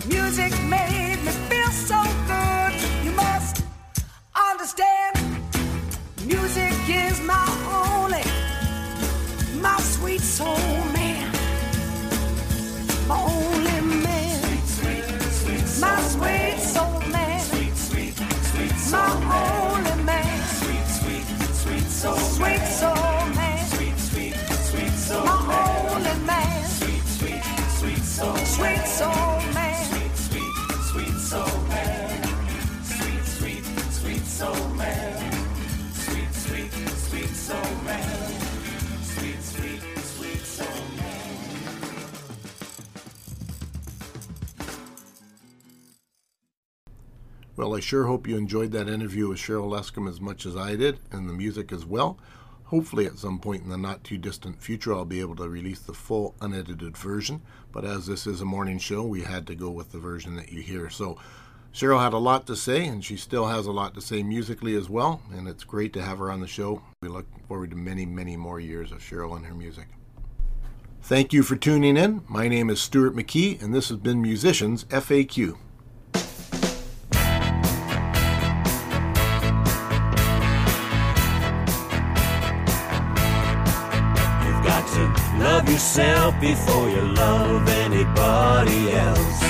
Music made me feel so good. You must understand. Music is my only, my sweet soul man, my only man, sweet, sweet, sweet soul my sweet soul man, sweet, sweet, sweet soul my man. Only man, sweet, sweet, sweet soul, sweet man. Soul man, sweet, sweet, sweet soul my man. Only man. Soul sweet soul man, sweet, sweet, sweet soul man, sweet, sweet, sweet soul man, sweet, sweet, sweet soul man, sweet, sweet, sweet soul man. Well, I sure hope you enjoyed that interview with Cheryl Lescombe as much as I did, and the music as well. Hopefully at some point in the not too distant future, I'll be able to release the full unedited version. But as this is a morning show, we had to go with the version that you hear. So Cheryl had a lot to say, and she still has a lot to say musically as well. And it's great to have her on the show. We look forward to many, many more years of Cheryl and her music. Thank you for tuning in. My name is Stuart McKee, and this has been Musicians F A Q. Love yourself before you love anybody else.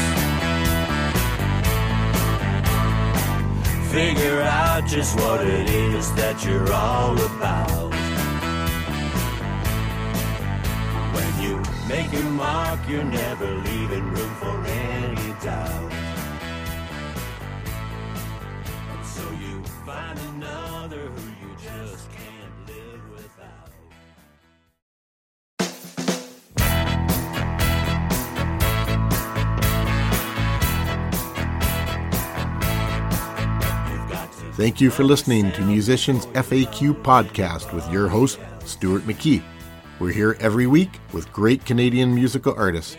Figure out just what it is that you're all about. When you make your mark, you're never leaving room for any doubt. And so you find another who you just can't live without. Thank you for listening to Musicians F A Q Podcast with your host, Stuart McKee. We're here every week with great Canadian musical artists.